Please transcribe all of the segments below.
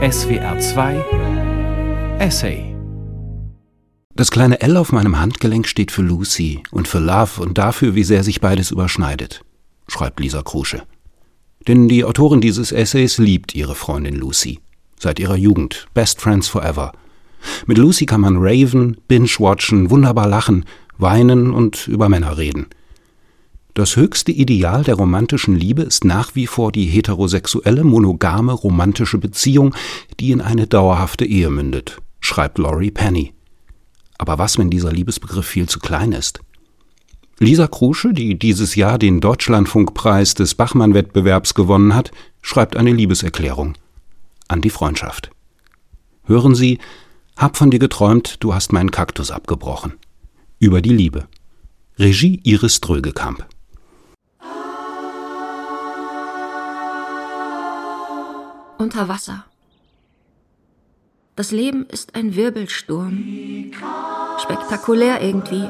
SWR 2 Essay. Das kleine L auf meinem Handgelenk steht für Lucy und für Love und dafür, wie sehr sich beides überschneidet, schreibt Lisa Krusche. Denn die Autorin dieses Essays liebt ihre Freundin Lucy. Seit ihrer Jugend. Best Friends Forever. Mit Lucy kann man raven, binge-watchen, wunderbar lachen, weinen und über Männer reden. Das höchste Ideal der romantischen Liebe ist nach wie vor die heterosexuelle, monogame, romantische Beziehung, die in eine dauerhafte Ehe mündet, schreibt Laurie Penny. Aber was, wenn dieser Liebesbegriff viel zu klein ist? Lisa Krusche, die dieses Jahr den Deutschlandfunkpreis des Bachmann-Wettbewerbs gewonnen hat, schreibt eine Liebeserklärung an die Freundschaft. Hören Sie, hab von dir geträumt, du hast meinen Kaktus abgebrochen. Über die Liebe. Regie Iris Drögekamp. Unter Wasser. Das Leben ist ein Wirbelsturm. Spektakulär irgendwie.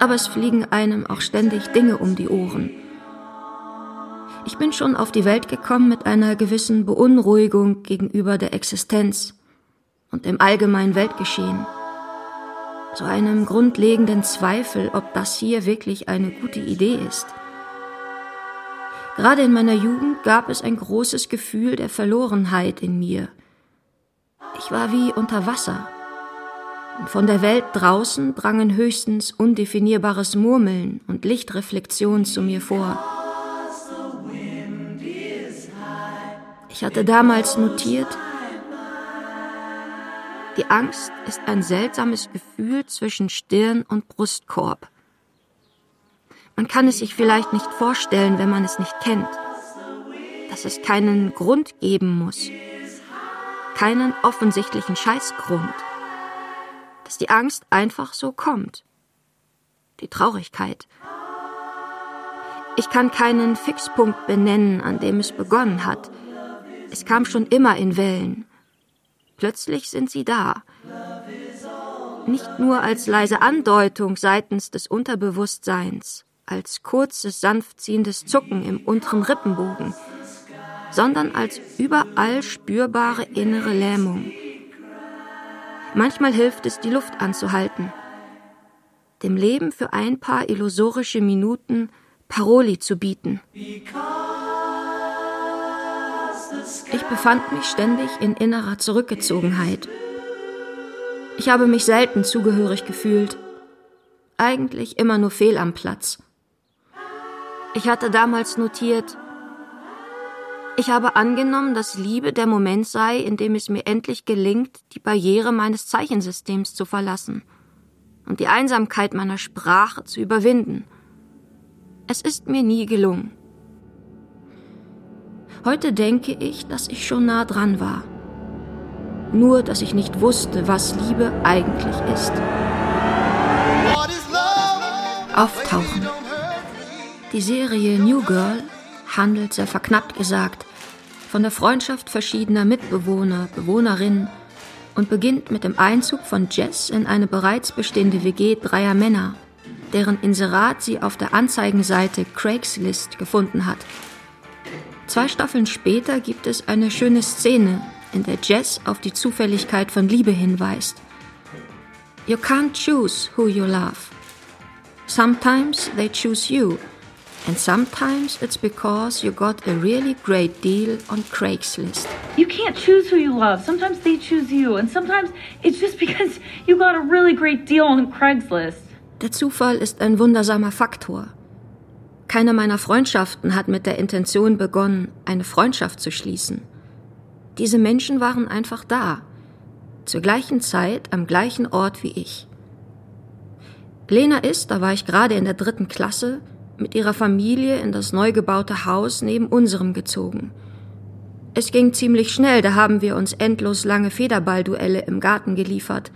Aber es fliegen einem auch ständig Dinge um die Ohren. Ich bin schon auf die Welt gekommen mit einer gewissen Beunruhigung gegenüber der Existenz und dem allgemeinen Weltgeschehen. So einem grundlegenden Zweifel, ob das hier wirklich eine gute Idee ist. Gerade in meiner Jugend gab es ein großes Gefühl der Verlorenheit in mir. Ich war wie unter Wasser. Und von der Welt draußen drangen höchstens undefinierbares Murmeln und Lichtreflexionen zu mir vor. Ich hatte damals notiert, die Angst ist ein seltsames Gefühl zwischen Stirn und Brustkorb. Man kann es sich vielleicht nicht vorstellen, wenn man es nicht kennt. Dass es keinen Grund geben muss. Keinen offensichtlichen Scheißgrund. Dass die Angst einfach so kommt. Die Traurigkeit. Ich kann keinen Fixpunkt benennen, an dem es begonnen hat. Es kam schon immer in Wellen. Plötzlich sind sie da. Nicht nur als leise Andeutung seitens des Unterbewusstseins, als kurzes, sanft ziehendes Zucken im unteren Rippenbogen, sondern als überall spürbare innere Lähmung. Manchmal hilft es, die Luft anzuhalten, dem Leben für ein paar illusorische Minuten Paroli zu bieten. Ich befand mich ständig in innerer Zurückgezogenheit. Ich habe mich selten zugehörig gefühlt, eigentlich immer nur fehl am Platz. Ich hatte damals notiert, ich habe angenommen, dass Liebe der Moment sei, in dem es mir endlich gelingt, die Barriere meines Zeichensystems zu verlassen und die Einsamkeit meiner Sprache zu überwinden. Es ist mir nie gelungen. Heute denke ich, dass ich schon nah dran war. Nur, dass ich nicht wusste, was Liebe eigentlich ist. Auftauchen. Die Serie New Girl handelt, sehr verknappt gesagt, von der Freundschaft verschiedener Mitbewohner, Bewohnerinnen und beginnt mit dem Einzug von Jess in eine bereits bestehende WG dreier Männer, deren Inserat sie auf der Anzeigenseite Craigslist gefunden hat. 2 Staffeln später gibt es eine schöne Szene, in der Jess auf die Zufälligkeit von Liebe hinweist. You can't choose who you love. Sometimes they choose you. And sometimes it's because you got a really great deal on Craigslist. You can't choose who you love. Sometimes they choose you. And sometimes it's just because you got a really great deal on Craigslist. Der Zufall ist ein wundersamer Faktor. Keine meiner Freundschaften hat mit der Intention begonnen, eine Freundschaft zu schließen. Diese Menschen waren einfach da, zur gleichen Zeit, am gleichen Ort wie ich. Lena ist, da war ich gerade in der 3. Klasse, mit ihrer Familie in das neu gebaute Haus neben unserem gezogen. Es ging ziemlich schnell, da haben wir uns endlos lange Federballduelle im Garten geliefert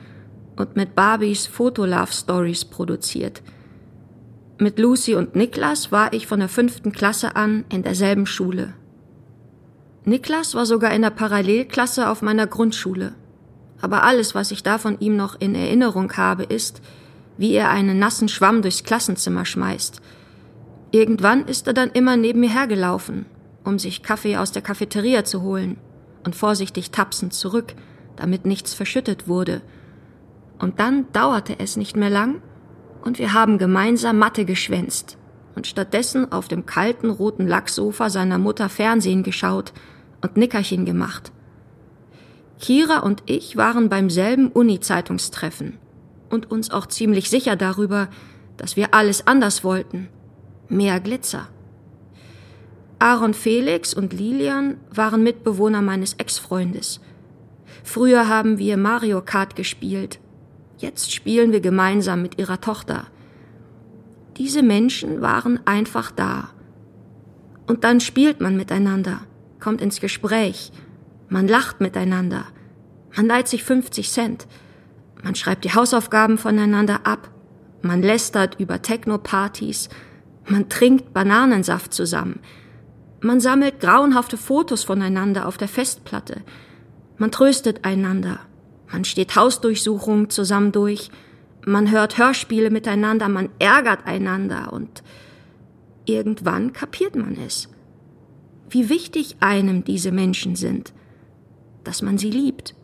und mit Barbies Fotolove-Stories produziert. Mit Lucy und Niklas war ich von der 5. Klasse an in derselben Schule. Niklas war sogar in der Parallelklasse auf meiner Grundschule. Aber alles, was ich da von ihm noch in Erinnerung habe, ist, wie er einen nassen Schwamm durchs Klassenzimmer schmeißt. Irgendwann ist er dann immer neben mir hergelaufen, um sich Kaffee aus der Cafeteria zu holen und vorsichtig tapsend zurück, damit nichts verschüttet wurde. Und dann dauerte es nicht mehr lang und wir haben gemeinsam Mathe geschwänzt und stattdessen auf dem kalten roten Lacksofa seiner Mutter Fernsehen geschaut und Nickerchen gemacht. Kira und ich waren beim selben Uni-Zeitungstreffen und uns auch ziemlich sicher darüber, dass wir alles anders wollten. Mehr Glitzer. Aaron Felix und Lilian waren Mitbewohner meines Ex-Freundes. Früher haben wir Mario Kart gespielt. Jetzt spielen wir gemeinsam mit ihrer Tochter. Diese Menschen waren einfach da. Und dann spielt man miteinander, kommt ins Gespräch, man lacht miteinander, man leiht sich 50 Cent, man schreibt die Hausaufgaben voneinander ab, man lästert über Techno-Partys, man trinkt Bananensaft zusammen, man sammelt grauenhafte Fotos voneinander auf der Festplatte, man tröstet einander, man steht Hausdurchsuchungen zusammen durch, man hört Hörspiele miteinander, man ärgert einander und irgendwann kapiert man es, wie wichtig einem diese Menschen sind, dass man sie liebt,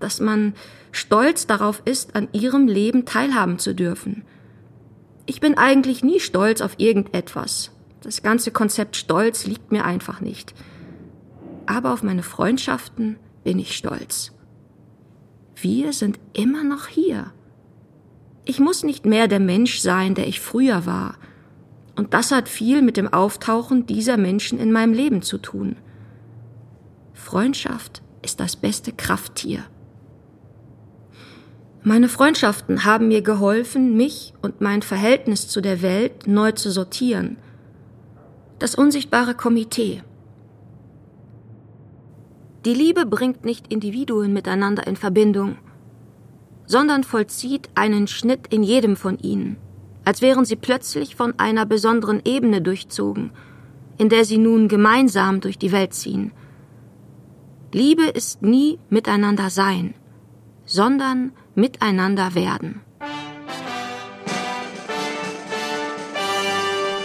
dass man stolz darauf ist, an ihrem Leben teilhaben zu dürfen. Ich bin eigentlich nie stolz auf irgendetwas. Das ganze Konzept Stolz liegt mir einfach nicht. Aber auf meine Freundschaften bin ich stolz. Wir sind immer noch hier. Ich muss nicht mehr der Mensch sein, der ich früher war. Und das hat viel mit dem Auftauchen dieser Menschen in meinem Leben zu tun. Freundschaft ist das beste Krafttier. Meine Freundschaften haben mir geholfen, mich und mein Verhältnis zu der Welt neu zu sortieren. Das unsichtbare Komitee. Die Liebe bringt nicht Individuen miteinander in Verbindung, sondern vollzieht einen Schnitt in jedem von ihnen, als wären sie plötzlich von einer besonderen Ebene durchzogen, in der sie nun gemeinsam durch die Welt ziehen. Liebe ist nie miteinander sein, sondern miteinander werden.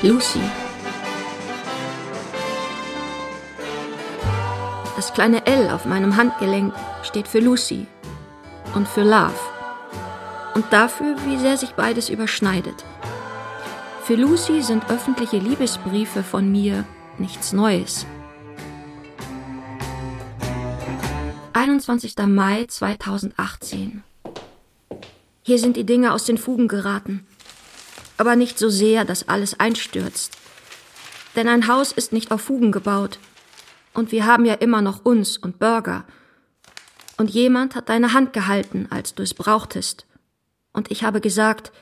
Lucy. Das kleine L auf meinem Handgelenk steht für Lucy und für Love und dafür, wie sehr sich beides überschneidet. Für Lucy sind öffentliche Liebesbriefe von mir nichts Neues. 21. Mai 2018. Hier sind die Dinge aus den Fugen geraten, aber nicht so sehr, dass alles einstürzt. Denn ein Haus ist nicht auf Fugen gebaut. Und wir haben ja immer noch uns und Burger. Und jemand hat deine Hand gehalten, als du es brauchtest. Und ich habe gesagt,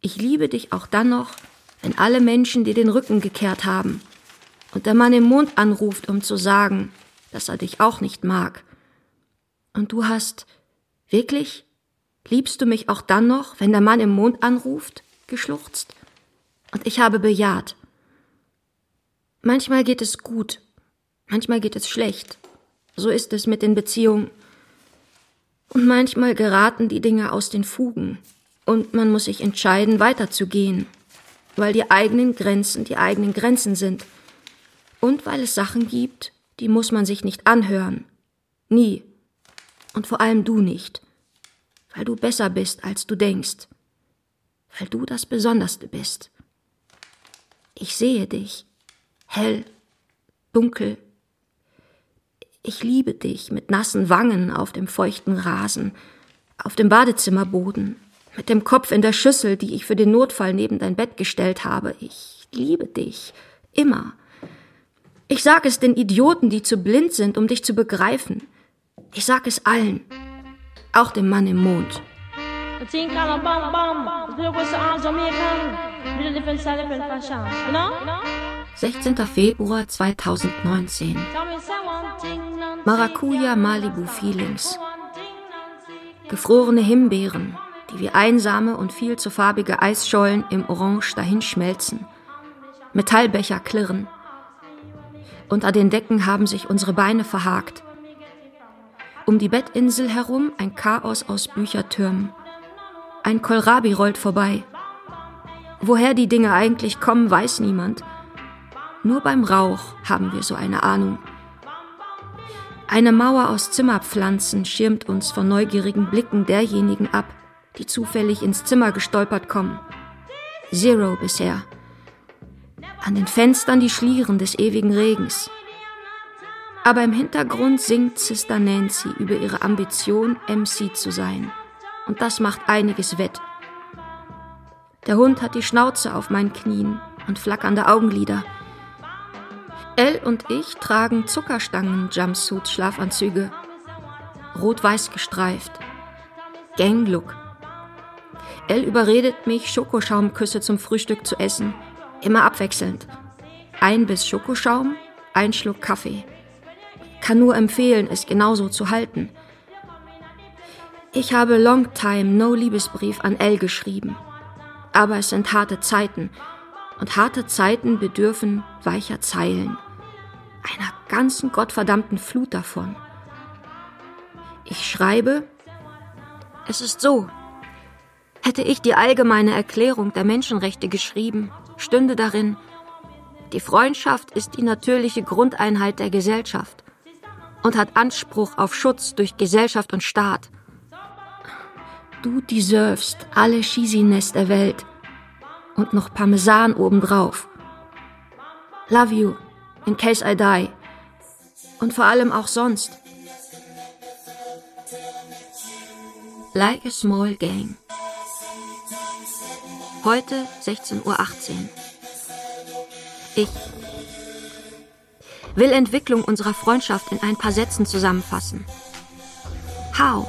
ich liebe dich auch dann noch, wenn alle Menschen dir den Rücken gekehrt haben und der Mann im Mond anruft, um zu sagen, dass er dich auch nicht mag. Und du hast, wirklich, liebst du mich auch dann noch, wenn der Mann im Mond anruft, geschluchzt? Und ich habe bejaht. Manchmal geht es gut. Manchmal geht es schlecht. So ist es mit den Beziehungen. Und manchmal geraten die Dinge aus den Fugen. Und man muss sich entscheiden, weiterzugehen. Weil die eigenen Grenzen sind. Und weil es Sachen gibt, die muss man sich nicht anhören. Nie. Und vor allem du nicht. Weil du besser bist, als du denkst. Weil du das Besonderste bist. Ich sehe dich. Hell. Dunkel. Ich liebe dich mit nassen Wangen auf dem feuchten Rasen, auf dem Badezimmerboden, mit dem Kopf in der Schüssel, die ich für den Notfall neben dein Bett gestellt habe. Ich liebe dich. Immer. Ich sag es den Idioten, die zu blind sind, um dich zu begreifen. Ich sag es allen. Auch dem Mann im Mond. No? 16. Februar 2019. Maracuja Malibu Feelings. Gefrorene Himbeeren, die wie einsame und viel zu farbige Eisschollen im Orange dahinschmelzen. Metallbecher klirren. Unter den Decken haben sich unsere Beine verhakt. Um die Bettinsel herum ein Chaos aus Büchertürmen. Ein Kohlrabi rollt vorbei. Woher die Dinge eigentlich kommen, weiß niemand. Nur beim Rauch haben wir so eine Ahnung. Eine Mauer aus Zimmerpflanzen schirmt uns vor neugierigen Blicken derjenigen ab, die zufällig ins Zimmer gestolpert kommen. Zero bisher. An den Fenstern die Schlieren des ewigen Regens. Aber im Hintergrund singt Sister Nancy über ihre Ambition, MC zu sein. Und das macht einiges wett. Der Hund hat die Schnauze auf meinen Knien und flackernde Augenlider. Elle und ich tragen Zuckerstangen-Jumpsuit-Schlafanzüge. Rot-weiß gestreift. Gang-Look. Elle überredet mich, Schokoschaumküsse zum Frühstück zu essen. Immer abwechselnd. Ein Biss Schokoschaum, ein Schluck Kaffee. Kann nur empfehlen, es genauso zu halten. Ich habe Long Time No Liebesbrief an Elle geschrieben. Aber es sind harte Zeiten. Und harte Zeiten bedürfen weicher Zeilen. Einer ganzen gottverdammten Flut davon. Ich schreibe, es ist so. Hätte ich die allgemeine Erklärung der Menschenrechte geschrieben, stünde darin, die Freundschaft ist die natürliche Grundeinheit der Gesellschaft und hat Anspruch auf Schutz durch Gesellschaft und Staat. Du deservest alle Cheesiness der Welt und noch Parmesan obendrauf. Love you, in case I die und vor allem auch sonst. Like a small gang. Heute 16.18 Uhr. Ich will Entwicklung unserer Freundschaft in ein paar Sätzen zusammenfassen. How?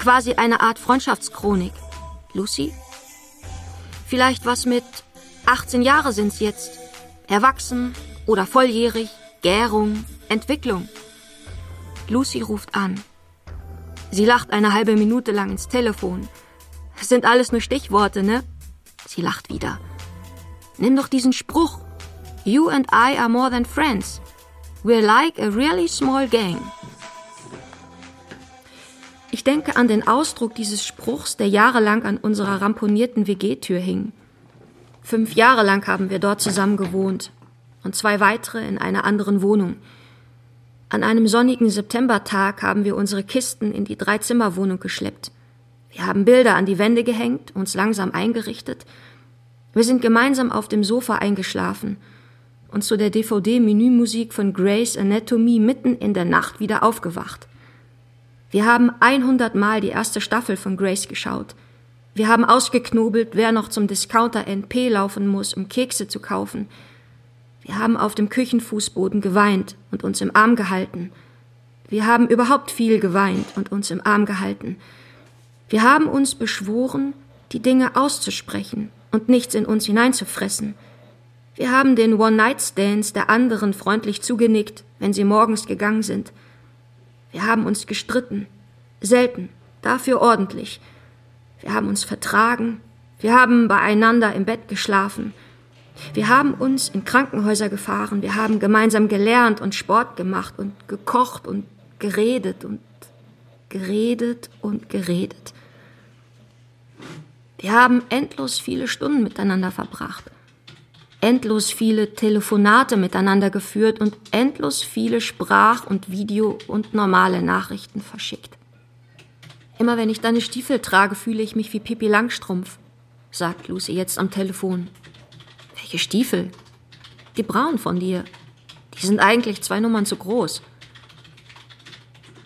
Quasi eine Art Freundschaftschronik. Lucy? Vielleicht was mit 18 Jahre sind's jetzt. Erwachsen oder volljährig, Gärung, Entwicklung. Lucy ruft an. Sie lacht eine halbe Minute lang ins Telefon. Das sind alles nur Stichworte, ne? Sie lacht wieder. Nimm doch diesen Spruch. You and I are more than friends. We're like a really small gang. Ich denke an den Ausdruck dieses Spruchs, der jahrelang an unserer ramponierten WG-Tür hing. 5 Jahre lang haben wir dort zusammen gewohnt und 2 weitere in einer anderen Wohnung. An einem sonnigen Septembertag haben wir unsere Kisten in die 3-Zimmer-Wohnung geschleppt. Wir haben Bilder an die Wände gehängt, uns langsam eingerichtet. Wir sind gemeinsam auf dem Sofa eingeschlafen und zu der DVD-Menümusik von Grey's Anatomy mitten in der Nacht wieder aufgewacht. Wir haben 100 Mal die erste Staffel von Grey's geschaut. Wir haben ausgeknobelt, wer noch zum Discounter NP laufen muss, um Kekse zu kaufen. Wir haben auf dem Küchenfußboden geweint und uns im Arm gehalten. Wir haben überhaupt viel geweint und uns im Arm gehalten. Wir haben uns beschworen, die Dinge auszusprechen und nichts in uns hineinzufressen. Wir haben den One-Night-Stands der anderen freundlich zugenickt, wenn sie morgens gegangen sind. Wir haben uns gestritten. Selten, dafür ordentlich. Wir haben uns vertragen. Wir haben beieinander im Bett geschlafen. Wir haben uns in Krankenhäuser gefahren. Wir haben gemeinsam gelernt und Sport gemacht und gekocht und geredet und geredet und geredet. Wir haben endlos viele Stunden miteinander verbracht, endlos viele Telefonate miteinander geführt und endlos viele Sprach- und Video- und normale Nachrichten verschickt. Immer wenn ich deine Stiefel trage, fühle ich mich wie Pippi Langstrumpf, sagt Lucy jetzt am Telefon. Welche Stiefel? Die braunen von dir. Die sind eigentlich 2 Nummern zu groß.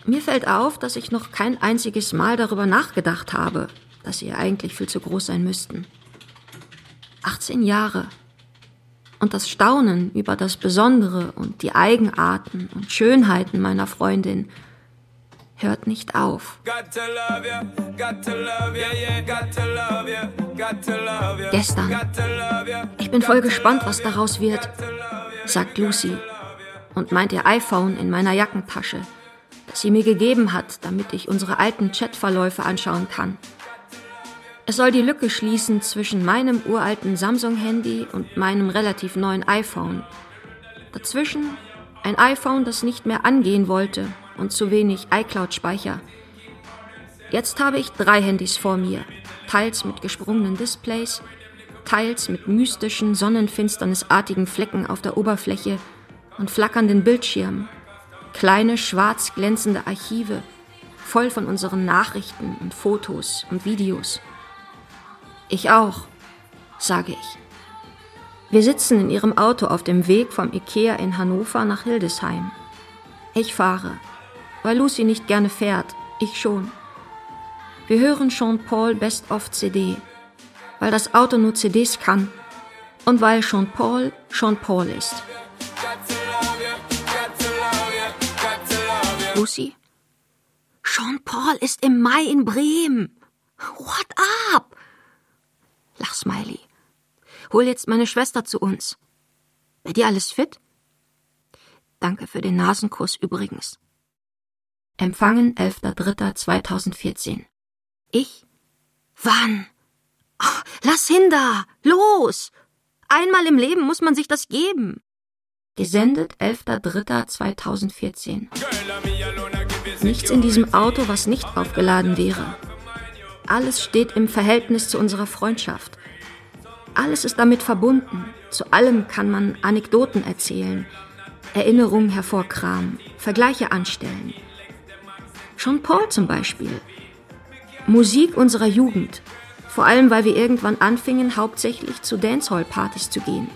Mir fällt auf, dass ich noch kein einziges Mal darüber nachgedacht habe, dass sie eigentlich viel zu groß sein müssten. 18 Jahre. Und das Staunen über das Besondere und die Eigenarten und Schönheiten meiner Freundin hört nicht auf. Gestern. Ich bin voll gespannt, was daraus wird, sagt Lucy und meint ihr iPhone in meiner Jackentasche, das sie mir gegeben hat, damit ich unsere alten Chatverläufe anschauen kann. Es soll die Lücke schließen zwischen meinem uralten Samsung-Handy und meinem relativ neuen iPhone. Dazwischen ein iPhone, das nicht mehr angehen wollte und zu wenig iCloud-Speicher. Jetzt habe ich 3 Handys vor mir, teils mit gesprungenen Displays, teils mit mystischen, sonnenfinsternisartigen Flecken auf der Oberfläche und flackernden Bildschirmen. Kleine, schwarz glänzende Archive, voll von unseren Nachrichten und Fotos und Videos. Ich auch, sage ich. Wir sitzen in ihrem Auto auf dem Weg vom Ikea in Hannover nach Hildesheim. Ich fahre, weil Lucy nicht gerne fährt, ich schon. Wir hören Sean Paul Best-of-CD, weil das Auto nur CDs kann und weil Sean Paul ist. Lucy? Sean Paul ist im Mai in Bremen. What up? Lach, Smiley. Hol jetzt meine Schwester zu uns. Bei dir alles fit? Danke für den Nasenkuss übrigens. Empfangen 11.03.2014. Ich? Wann? Oh, lass hin da! Los! Einmal im Leben muss man sich das geben. Gesendet 11.03.2014. Nichts in diesem Auto, was nicht aufgeladen wäre. Alles steht im Verhältnis zu unserer Freundschaft. Alles ist damit verbunden. Zu allem kann man Anekdoten erzählen, Erinnerungen hervorkramen, Vergleiche anstellen. Sean Paul zum Beispiel. Musik unserer Jugend. Vor allem, weil wir irgendwann anfingen, hauptsächlich zu Dancehall-Partys zu gehen.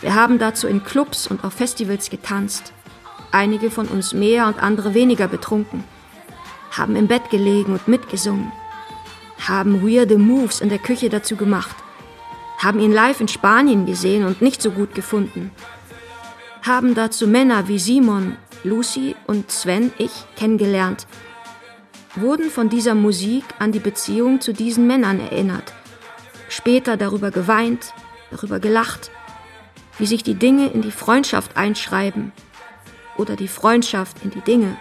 Wir haben dazu in Clubs und auf Festivals getanzt. Einige von uns mehr und andere weniger betrunken. Haben im Bett gelegen und mitgesungen. Haben weirde Moves in der Küche dazu gemacht. Haben ihn live in Spanien gesehen und nicht so gut gefunden. Haben dazu Männer wie Simon, Lucy und Sven, ich, kennengelernt. Wurden von dieser Musik an die Beziehung zu diesen Männern erinnert. Später darüber geweint, darüber gelacht, wie sich die Dinge in die Freundschaft einschreiben oder die Freundschaft in die Dinge.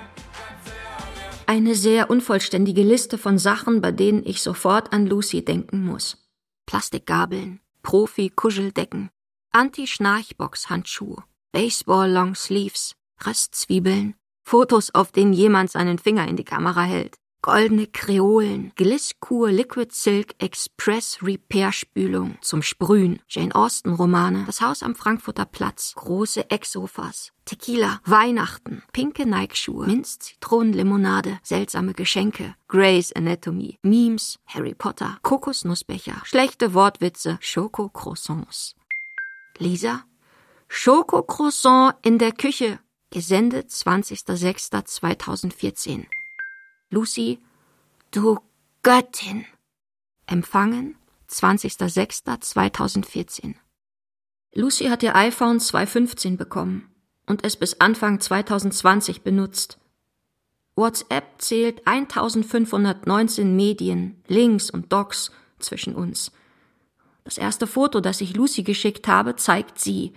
Eine sehr unvollständige Liste von Sachen, bei denen ich sofort an Lucy denken muss. Plastikgabeln, Profi-Kuscheldecken, Anti-Schnarchbox-Handschuhe, Baseball-Longsleeves, Röstzwiebeln, Fotos, auf denen jemand seinen Finger in die Kamera hält, goldene Kreolen, Glisskur-Liquid-Silk-Express-Repair-Spülung zum Sprühen, Jane Austen-Romane, Das Haus am Frankfurter Platz, große Ecksofas, Tequila, Weihnachten, pinke Nike-Schuhe, Minz-Zitronenlimonade, seltsame Geschenke, Grey's Anatomy, Memes, Harry Potter, Kokosnussbecher, schlechte Wortwitze, Schoko-Croissants. Lisa? Schoko-Croissant in der Küche. Gesendet 20.06.2014. Lucy, du Göttin. Empfangen 20.06.2014. Lucy hat ihr iPhone 2015 bekommen und es bis Anfang 2020 benutzt. WhatsApp zählt 1519 Medien, Links und Docs zwischen uns. Das erste Foto, das ich Lucy geschickt habe, zeigt sie.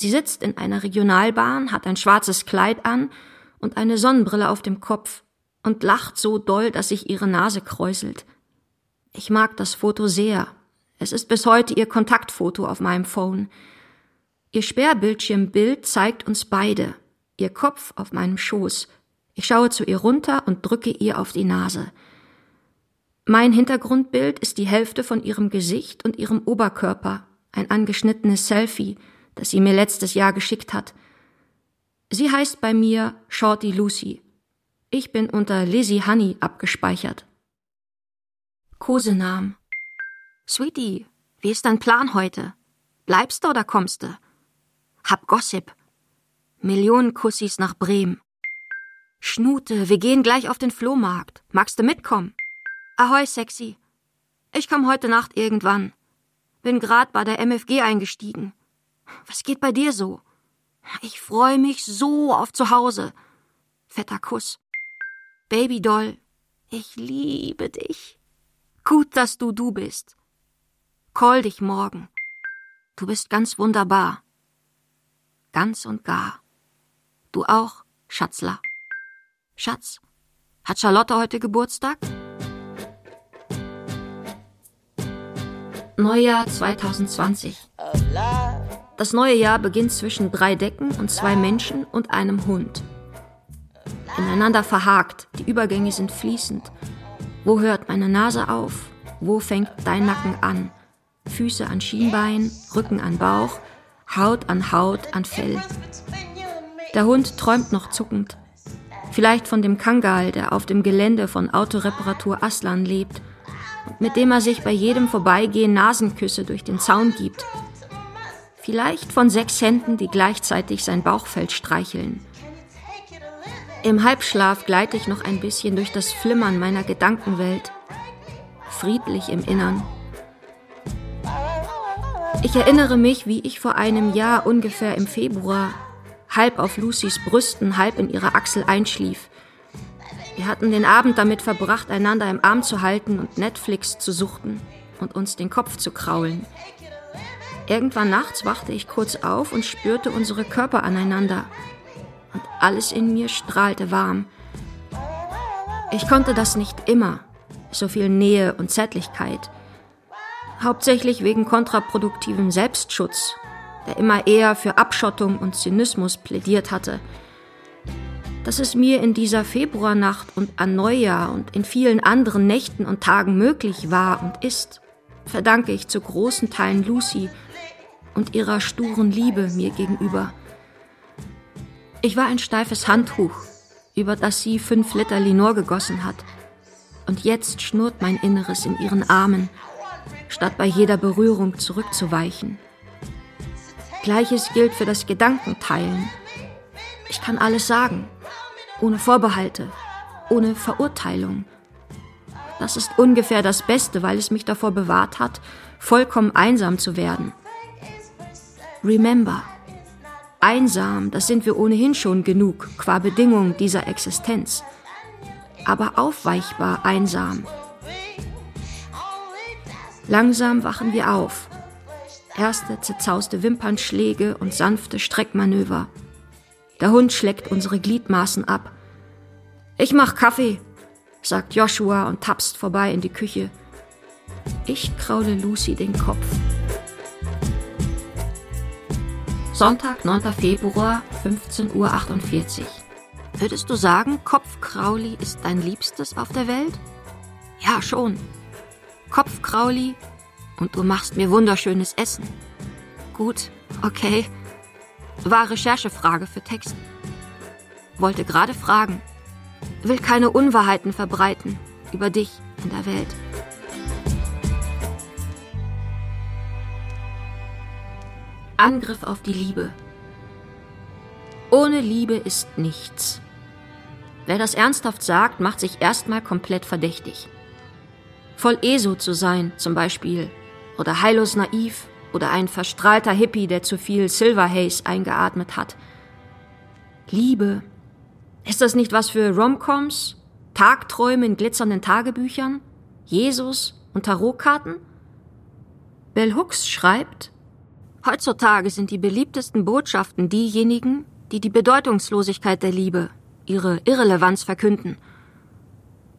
Sie sitzt in einer Regionalbahn, hat ein schwarzes Kleid an und eine Sonnenbrille auf dem Kopf und lacht so doll, dass sich ihre Nase kräuselt. Ich mag das Foto sehr. Es ist bis heute ihr Kontaktfoto auf meinem Phone. Ihr Sperrbildschirmbild zeigt uns beide, ihr Kopf auf meinem Schoß. Ich schaue zu ihr runter und drücke ihr auf die Nase. Mein Hintergrundbild ist die Hälfte von ihrem Gesicht und ihrem Oberkörper, ein angeschnittenes Selfie, das sie mir letztes Jahr geschickt hat. Sie heißt bei mir Shorty Lucy. Ich bin unter Lizzie Honey abgespeichert. Kosenamen. Sweetie, wie ist dein Plan heute? Bleibst du oder kommst du? Hab Gossip. Millionen Kussis nach Bremen. Schnute, wir gehen gleich auf den Flohmarkt. Magst du mitkommen? Ahoi, Sexy. Ich komm heute Nacht irgendwann. Bin grad bei der MFG eingestiegen. Was geht bei dir so? Ich freue mich so auf zu Hause. Fetter Kuss. Babydoll, ich liebe dich. Gut, dass du bist. Call dich morgen. Du bist ganz wunderbar. Ganz und gar. Du auch, Schatzler. Schatz, hat Charlotte heute Geburtstag? Neujahr 2020. Das neue Jahr beginnt zwischen 3 Decken und 2 Menschen und einem Hund. Ineinander verhakt, die Übergänge sind fließend. Wo hört meine Nase auf? Wo fängt dein Nacken an? Füße an Schienbein, Rücken an Bauch, Haut an Fell. Der Hund träumt noch zuckend. Vielleicht von dem Kangal, der auf dem Gelände von Autoreparatur Aslan lebt, mit dem er sich bei jedem Vorbeigehen Nasenküsse durch den Zaun gibt. Vielleicht von 6 Händen, die gleichzeitig sein Bauchfell streicheln. Im Halbschlaf gleite ich noch ein bisschen durch das Flimmern meiner Gedankenwelt. Friedlich im Innern. Ich erinnere mich, wie ich vor einem Jahr ungefähr im Februar halb auf Lucys Brüsten, halb in ihrer Achsel einschlief. Wir hatten den Abend damit verbracht, einander im Arm zu halten und Netflix zu suchten und uns den Kopf zu kraulen. Irgendwann nachts wachte ich kurz auf und spürte unsere Körper aneinander. Und alles in mir strahlte warm. Ich konnte das nicht immer, so viel Nähe und Zärtlichkeit. Hauptsächlich wegen kontraproduktivem Selbstschutz, der immer eher für Abschottung und Zynismus plädiert hatte. Dass es mir in dieser Februarnacht und an Neujahr und in vielen anderen Nächten und Tagen möglich war und ist, verdanke ich zu großen Teilen Lucy und ihrer sturen Liebe mir gegenüber. Ich war ein steifes Handtuch, über das sie 5 Liter Linor gegossen hat. Und jetzt schnurrt mein Inneres in ihren Armen, statt bei jeder Berührung zurückzuweichen. Gleiches gilt für das Gedankenteilen. Ich kann alles sagen, ohne Vorbehalte, ohne Verurteilung. Das ist ungefähr das Beste, weil es mich davor bewahrt hat, vollkommen einsam zu werden. Remember, einsam, das sind wir ohnehin schon genug, qua Bedingung dieser Existenz. Aber aufweichbar einsam. Langsam wachen wir auf. Erste zerzauste Wimpernschläge und sanfte Streckmanöver. Der Hund schlägt unsere Gliedmaßen ab. »Ich mach Kaffee«, sagt Joshua und tapst vorbei in die Küche. Ich kraule Lucy den Kopf. Sonntag, 9. Februar, 15.48 Uhr. Würdest du sagen, Kopfkrauli ist dein Liebstes auf der Welt? Ja, schon. Kopfkrauli, und du machst mir wunderschönes Essen. Gut, okay. War Recherchefrage für Text. Wollte gerade fragen. Will keine Unwahrheiten verbreiten über dich in der Welt. Angriff auf die Liebe. Ohne Liebe ist nichts. Wer das ernsthaft sagt, macht sich erstmal komplett verdächtig. Voll ESO zu sein, zum Beispiel, oder heillos naiv, oder ein verstrahlter Hippie, der zu viel Silver Haze eingeatmet hat. Liebe. Ist das nicht was für Romcoms, Tagträume in glitzernden Tagebüchern, Jesus und Tarotkarten? Bell Hooks schreibt, heutzutage sind die beliebtesten Botschaften diejenigen, die die Bedeutungslosigkeit der Liebe, ihre Irrelevanz verkünden.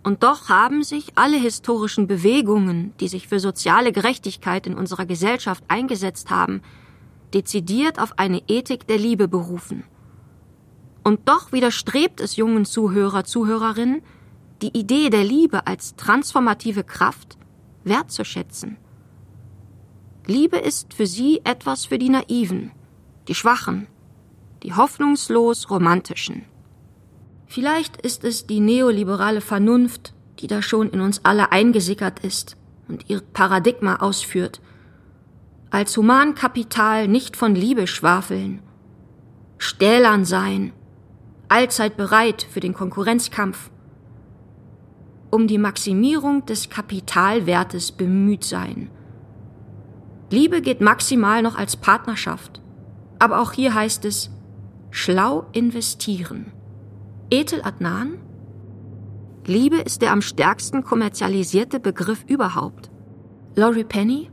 Und doch haben sich alle historischen Bewegungen, die sich für soziale Gerechtigkeit in unserer Gesellschaft eingesetzt haben, dezidiert auf eine Ethik der Liebe berufen. Und doch widerstrebt es jungen Zuhörer, Zuhörerinnen, die Idee der Liebe als transformative Kraft wertzuschätzen. Liebe ist für sie etwas für die Naiven, die Schwachen, die hoffnungslos Romantischen. Vielleicht ist es die neoliberale Vernunft, die da schon in uns alle eingesickert ist und ihr Paradigma ausführt. Als Humankapital nicht von Liebe schwafeln, stählern sein, allzeit bereit für den Konkurrenzkampf, um die Maximierung des Kapitalwertes bemüht sein. Liebe geht maximal noch als Partnerschaft, aber auch hier heißt es schlau investieren. Ethel Adnan? Liebe ist der am stärksten kommerzialisierte Begriff überhaupt. Laurie Penny?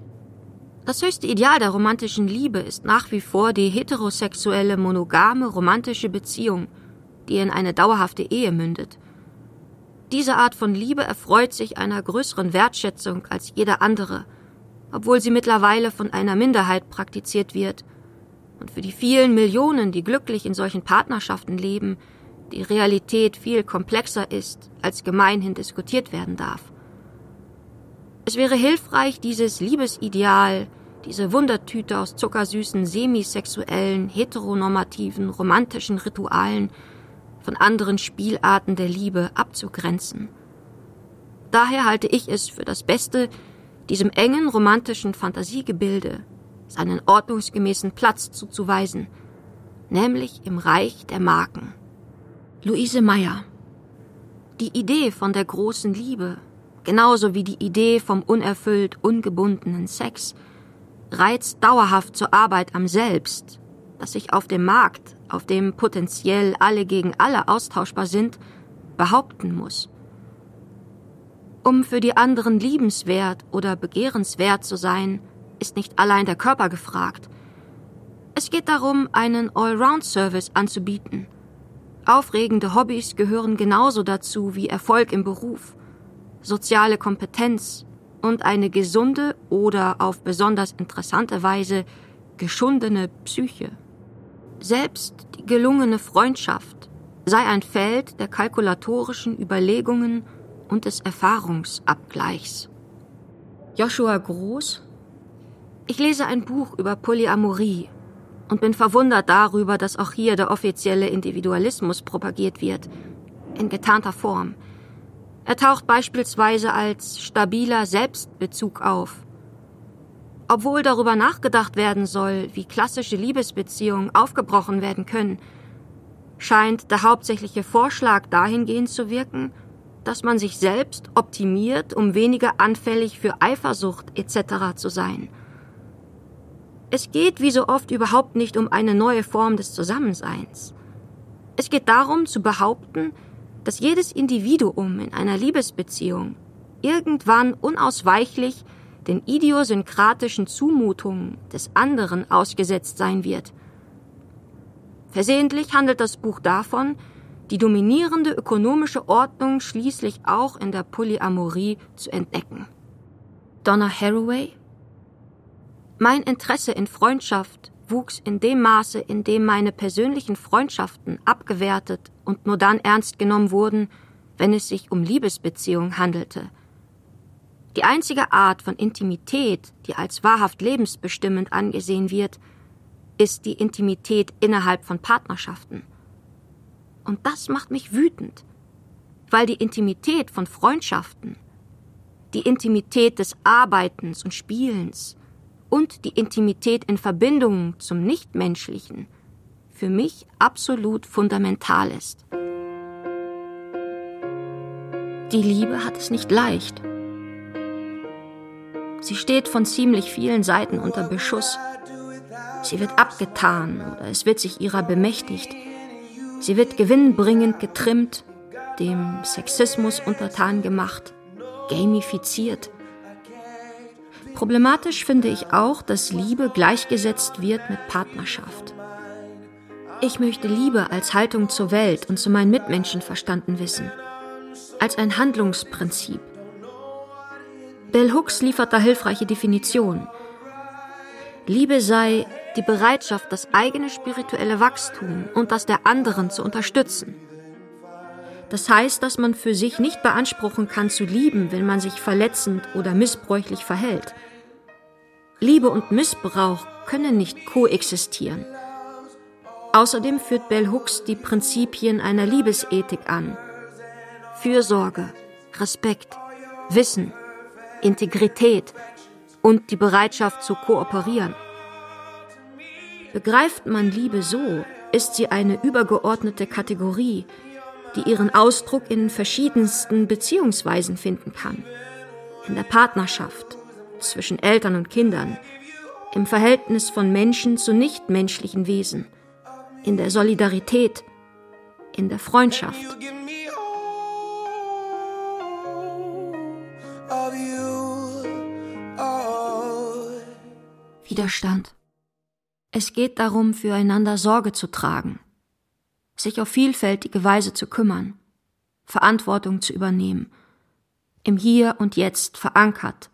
Das höchste Ideal der romantischen Liebe ist nach wie vor die heterosexuelle, monogame, romantische Beziehung, die in eine dauerhafte Ehe mündet. Diese Art von Liebe erfreut sich einer größeren Wertschätzung als jede andere, obwohl sie mittlerweile von einer Minderheit praktiziert wird. Und für die vielen Millionen, die glücklich in solchen Partnerschaften leben, die Realität viel komplexer ist, als gemeinhin diskutiert werden darf. Es wäre hilfreich, dieses Liebesideal, Diese Wundertüte aus zuckersüßen, semisexuellen, heteronormativen, romantischen Ritualen von anderen Spielarten der Liebe abzugrenzen. Daher halte ich es für das Beste, diesem engen romantischen Fantasiegebilde seinen ordnungsgemäßen Platz zuzuweisen, nämlich im Reich der Marken. Luise Meyer. Die Idee von der großen Liebe, genauso wie die Idee vom unerfüllt ungebundenen Sex, reizt dauerhaft zur Arbeit am Selbst, das sich auf dem Markt, auf dem potenziell alle gegen alle austauschbar sind, behaupten muss. Um für die anderen liebenswert oder begehrenswert zu sein, ist nicht allein der Körper gefragt. Es geht darum, einen Allround-Service anzubieten. Aufregende Hobbys gehören genauso dazu wie Erfolg im Beruf, soziale Kompetenz, und eine gesunde oder auf besonders interessante Weise geschundene Psyche. Selbst die gelungene Freundschaft sei ein Feld der kalkulatorischen Überlegungen und des Erfahrungsabgleichs. Joshua Groß. Ich lese ein Buch über Polyamorie und bin verwundert darüber, dass auch hier der offizielle Individualismus propagiert wird, in getarnter Form. Er taucht beispielsweise als stabiler Selbstbezug auf. Obwohl darüber nachgedacht werden soll, wie klassische Liebesbeziehungen aufgebrochen werden können, scheint der hauptsächliche Vorschlag dahingehend zu wirken, dass man sich selbst optimiert, um weniger anfällig für Eifersucht etc. zu sein. Es geht wie so oft überhaupt nicht um eine neue Form des Zusammenseins. Es geht darum, zu behaupten, dass jedes Individuum in einer Liebesbeziehung irgendwann unausweichlich den idiosynkratischen Zumutungen des anderen ausgesetzt sein wird. Versehentlich handelt das Buch davon, die dominierende ökonomische Ordnung schließlich auch in der Polyamorie zu entdecken. Donna Haraway. Mein Interesse in Freundschaft wuchs in dem Maße, in dem meine persönlichen Freundschaften abgewertet und nur dann ernst genommen wurden, wenn es sich um Liebesbeziehungen handelte. Die einzige Art von Intimität, die als wahrhaft lebensbestimmend angesehen wird, ist die Intimität innerhalb von Partnerschaften. Und das macht mich wütend, weil die Intimität von Freundschaften, die Intimität des Arbeitens und Spielens und die Intimität in Verbindungen zum Nichtmenschlichen für mich absolut fundamental ist. Die Liebe hat es nicht leicht. Sie steht von ziemlich vielen Seiten unter Beschuss. Sie wird abgetan oder es wird sich ihrer bemächtigt. Sie wird gewinnbringend getrimmt, dem Sexismus untertan gemacht, gamifiziert. Problematisch finde ich auch, dass Liebe gleichgesetzt wird mit Partnerschaft. Ich möchte Liebe als Haltung zur Welt und zu meinen Mitmenschen verstanden wissen, als ein Handlungsprinzip. Bell Hooks liefert da hilfreiche Definitionen. Liebe sei die Bereitschaft, das eigene spirituelle Wachstum und das der anderen zu unterstützen. Das heißt, dass man für sich nicht beanspruchen kann, zu lieben, wenn man sich verletzend oder missbräuchlich verhält. Liebe und Missbrauch können nicht koexistieren. Außerdem führt Bell Hooks die Prinzipien einer Liebesethik an. Fürsorge, Respekt, Wissen, Integrität und die Bereitschaft zu kooperieren. Begreift man Liebe so, ist sie eine übergeordnete Kategorie, die ihren Ausdruck in verschiedensten Beziehungsweisen finden kann. In der Partnerschaft, zwischen Eltern und Kindern, im Verhältnis von Menschen zu nichtmenschlichen Wesen, in der Solidarität, in der Freundschaft. Widerstand. Es geht darum, füreinander Sorge zu tragen, sich auf vielfältige Weise zu kümmern, Verantwortung zu übernehmen, im Hier und Jetzt verankert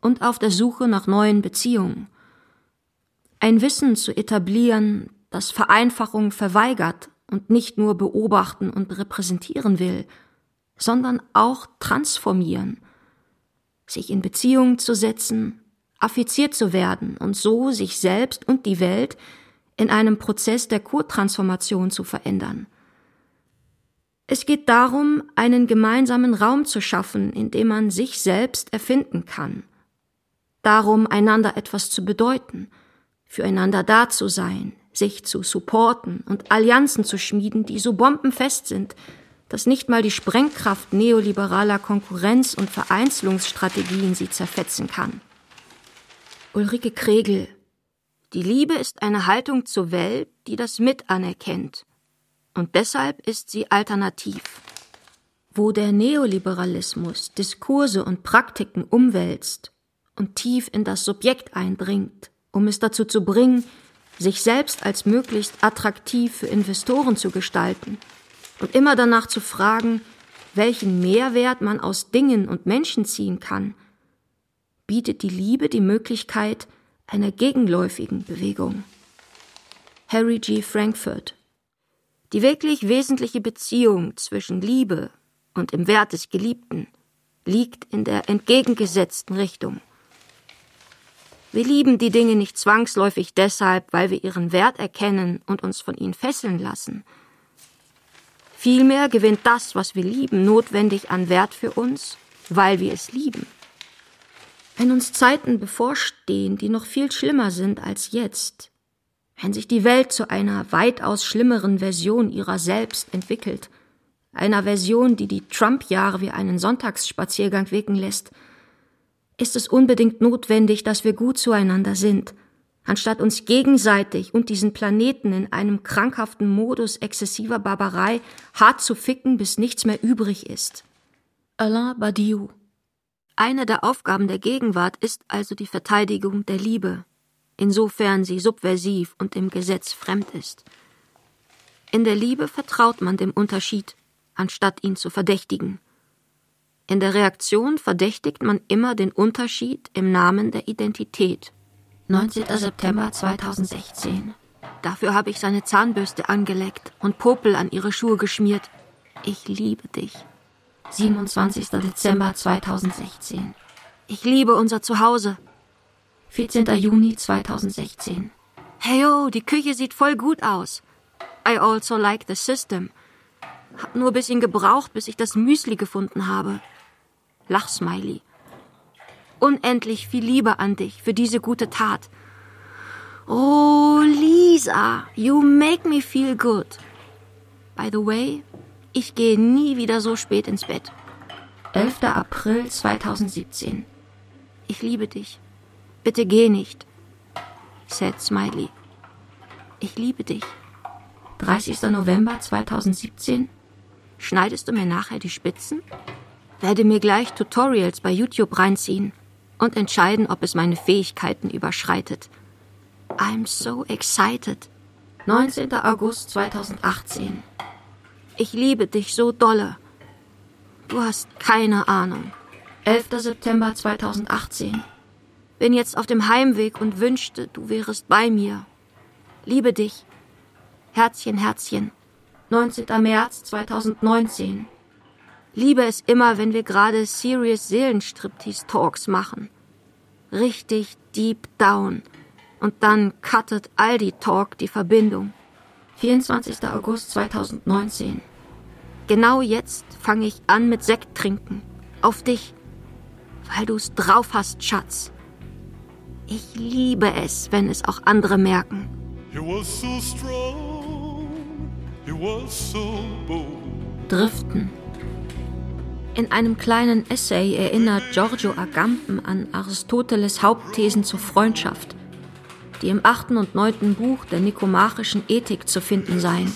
und auf der Suche nach neuen Beziehungen. Ein Wissen zu etablieren, das Vereinfachung verweigert und nicht nur beobachten und repräsentieren will, sondern auch transformieren, sich in Beziehungen zu setzen, affiziert zu werden und so sich selbst und die Welt in einem Prozess der Kurtransformation zu verändern. Es geht darum, einen gemeinsamen Raum zu schaffen, in dem man sich selbst erfinden kann. Darum, einander etwas zu bedeuten, füreinander da zu sein, sich zu supporten und Allianzen zu schmieden, die so bombenfest sind, dass nicht mal die Sprengkraft neoliberaler Konkurrenz- und Vereinzelungsstrategien sie zerfetzen kann. Ulrike Kregel: Die Liebe ist eine Haltung zur Welt, die das mit anerkennt. Und deshalb ist sie alternativ. Wo der Neoliberalismus Diskurse und Praktiken umwälzt und tief in das Subjekt eindringt, um es dazu zu bringen, sich selbst als möglichst attraktiv für Investoren zu gestalten und immer danach zu fragen, welchen Mehrwert man aus Dingen und Menschen ziehen kann, bietet die Liebe die Möglichkeit einer gegenläufigen Bewegung. Harry G. Frankfurt: Die wirklich wesentliche Beziehung zwischen Liebe und dem Wert des Geliebten liegt in der entgegengesetzten Richtung. Wir lieben die Dinge nicht zwangsläufig deshalb, weil wir ihren Wert erkennen und uns von ihnen fesseln lassen. Vielmehr gewinnt das, was wir lieben, notwendig an Wert für uns, weil wir es lieben. Wenn uns Zeiten bevorstehen, die noch viel schlimmer sind als jetzt, wenn sich die Welt zu einer weitaus schlimmeren Version ihrer selbst entwickelt, einer Version, die die Trump-Jahre wie einen Sonntagsspaziergang wirken lässt, ist es unbedingt notwendig, dass wir gut zueinander sind, anstatt uns gegenseitig und diesen Planeten in einem krankhaften Modus exzessiver Barbarei hart zu ficken, bis nichts mehr übrig ist. Alain Badiou: Eine der Aufgaben der Gegenwart ist also die Verteidigung der Liebe, insofern sie subversiv und dem Gesetz fremd ist. In der Liebe vertraut man dem Unterschied, anstatt ihn zu verdächtigen. In der Reaktion verdächtigt man immer den Unterschied im Namen der Identität. 19. September 2016. Dafür habe ich seine Zahnbürste angeleckt und Popel an ihre Schuhe geschmiert. Ich liebe dich. 27. Dezember 2016. Ich liebe unser Zuhause. 14. Juni 2016. Heyo, die Küche sieht voll gut aus. I also like the system. Hab nur ein bisschen gebraucht, bis ich das Müsli gefunden habe. Lachsmiley. Unendlich viel Liebe an dich für diese gute Tat. Oh, Lisa, you make me feel good. By the way, ich gehe nie wieder so spät ins Bett. 11. April 2017. Ich liebe dich. Bitte geh nicht. Sad Smiley. Ich liebe dich. 30. November 2017. Schneidest du mir nachher die Spitzen? Werde mir gleich Tutorials bei YouTube reinziehen und entscheiden, ob es meine Fähigkeiten überschreitet. I'm so excited. 19. August 2018. Ich liebe dich so dolle. Du hast keine Ahnung. 11. September 2018. Bin jetzt auf dem Heimweg und wünschte, du wärest bei mir. Liebe dich. Herzchen, Herzchen. 19. März 2019. Liebe es immer, wenn wir gerade Serious Seelenstriptease-Talks machen. Richtig deep down. Und dann cuttet Aldi Talk die Verbindung. 24. August 2019. Genau jetzt fange ich an mit Sekt trinken. Auf dich. Weil du's drauf hast, Schatz. Ich liebe es, wenn es auch andere merken. He was so strong. He was so bold. Driften. In einem kleinen Essay erinnert Giorgio Agamben an Aristoteles Hauptthesen zur Freundschaft, die im 8. und 9. Buch der Nikomachischen Ethik zu finden seien.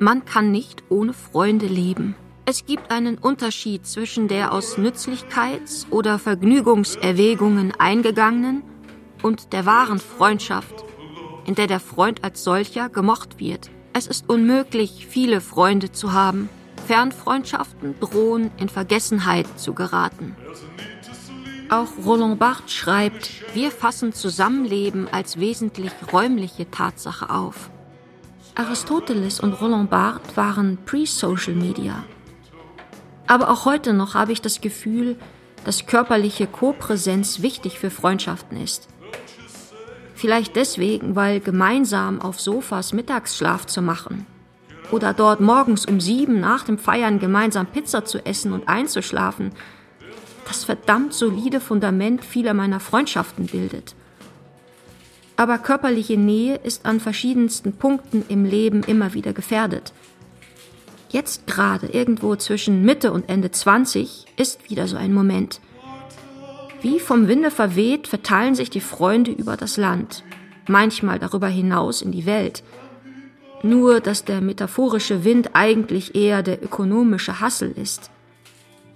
Man kann nicht ohne Freunde leben. Es gibt einen Unterschied zwischen der aus Nützlichkeits- oder Vergnügungserwägungen eingegangenen und der wahren Freundschaft, in der der Freund als solcher gemocht wird. Es ist unmöglich, viele Freunde zu haben. Fernfreundschaften drohen, in Vergessenheit zu geraten. Auch Roland Barthes schreibt, wir fassen Zusammenleben als wesentlich räumliche Tatsache auf. Aristoteles und Roland Barthes waren pre-Social Media. Aber auch heute noch habe ich das Gefühl, dass körperliche Kopräsenz wichtig für Freundschaften ist. Vielleicht deswegen, weil gemeinsam auf Sofas Mittagsschlaf zu machen oder dort morgens um 7 nach dem Feiern gemeinsam Pizza zu essen und einzuschlafen, das verdammt solide Fundament vieler meiner Freundschaften bildet. Aber körperliche Nähe ist an verschiedensten Punkten im Leben immer wieder gefährdet. Jetzt gerade, irgendwo zwischen Mitte und Ende 20, ist wieder so ein Moment. Wie vom Winde verweht, verteilen sich die Freunde über das Land, manchmal darüber hinaus in die Welt. Nur, dass der metaphorische Wind eigentlich eher der ökonomische Hassel ist.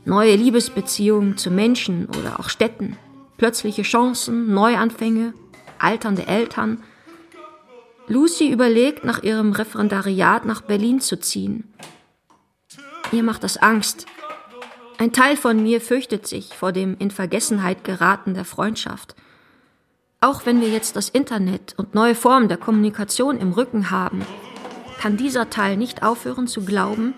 Neue Liebesbeziehungen zu Menschen oder auch Städten, plötzliche Chancen, Neuanfänge, alternde Eltern. Lucy überlegt, nach ihrem Referendariat nach Berlin zu ziehen. Ihr macht das Angst. Ein Teil von mir fürchtet sich vor dem in Vergessenheit geraten der Freundschaft. Auch wenn wir jetzt das Internet und neue Formen der Kommunikation im Rücken haben, kann dieser Teil nicht aufhören zu glauben,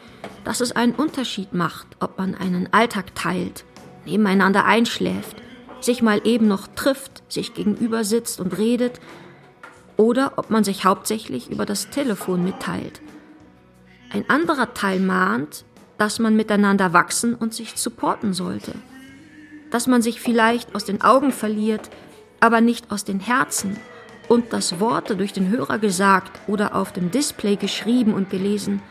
dass es einen Unterschied macht, ob man einen Alltag teilt, nebeneinander einschläft, sich mal eben noch trifft, sich gegenüber sitzt und redet, oder ob man sich hauptsächlich über das Telefon mitteilt. Ein anderer Teil mahnt, dass man miteinander wachsen und sich supporten sollte. Dass man sich vielleicht aus den Augen verliert, aber nicht aus den Herzen, und dass Worte durch den Hörer gesagt oder auf dem Display geschrieben und gelesen